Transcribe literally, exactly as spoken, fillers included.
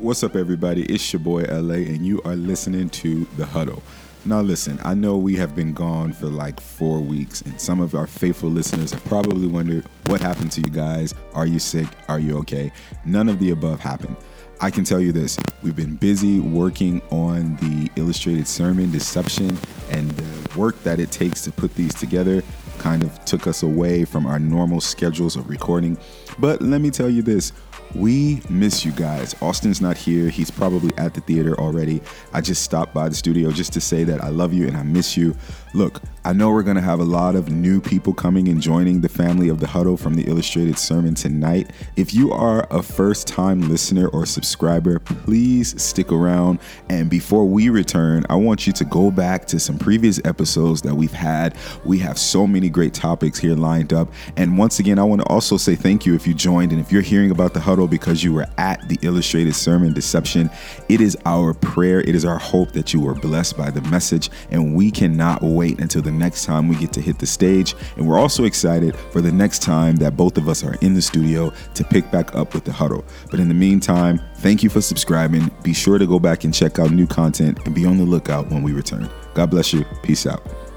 What's up, everybody? It's your boy L A, and you are listening to The Huddle. Now listen, I know we have been gone for like four weeks, and some of our faithful listeners have probably wondered, what happened to you guys? Are you sick? Are you okay? None of the above happened. I can tell you this, we've been busy working on the Illustrated Sermon, Deception, and the work that it takes to put these together kind of took us away from our normal schedules of recording. But let me tell you this, we miss you guys. Austin's not here. He's probably at the theater already. I just stopped by the studio just to say that I love you and I miss you. Look, I know we're going to have a lot of new people coming and joining the family of The Huddle from the Illustrated Sermon tonight. If you are a first-time listener or subscriber, please stick around. And before we return, I want you to go back to some previous episodes that we've had. We have so many great topics here lined up. And once again, I want to also say thank you if you joined and if you're hearing about The Huddle because you were at the Illustrated Sermon Deception. It is our prayer, it is our hope that you were blessed by the message, and we cannot wait until the next time we get to hit the stage. And we're also excited for the next time that both of us are in the studio to pick back up with The Huddle. But in the meantime, thank you for subscribing. Be sure to go back and check out new content and be on the lookout when we return. God bless you. Peace out.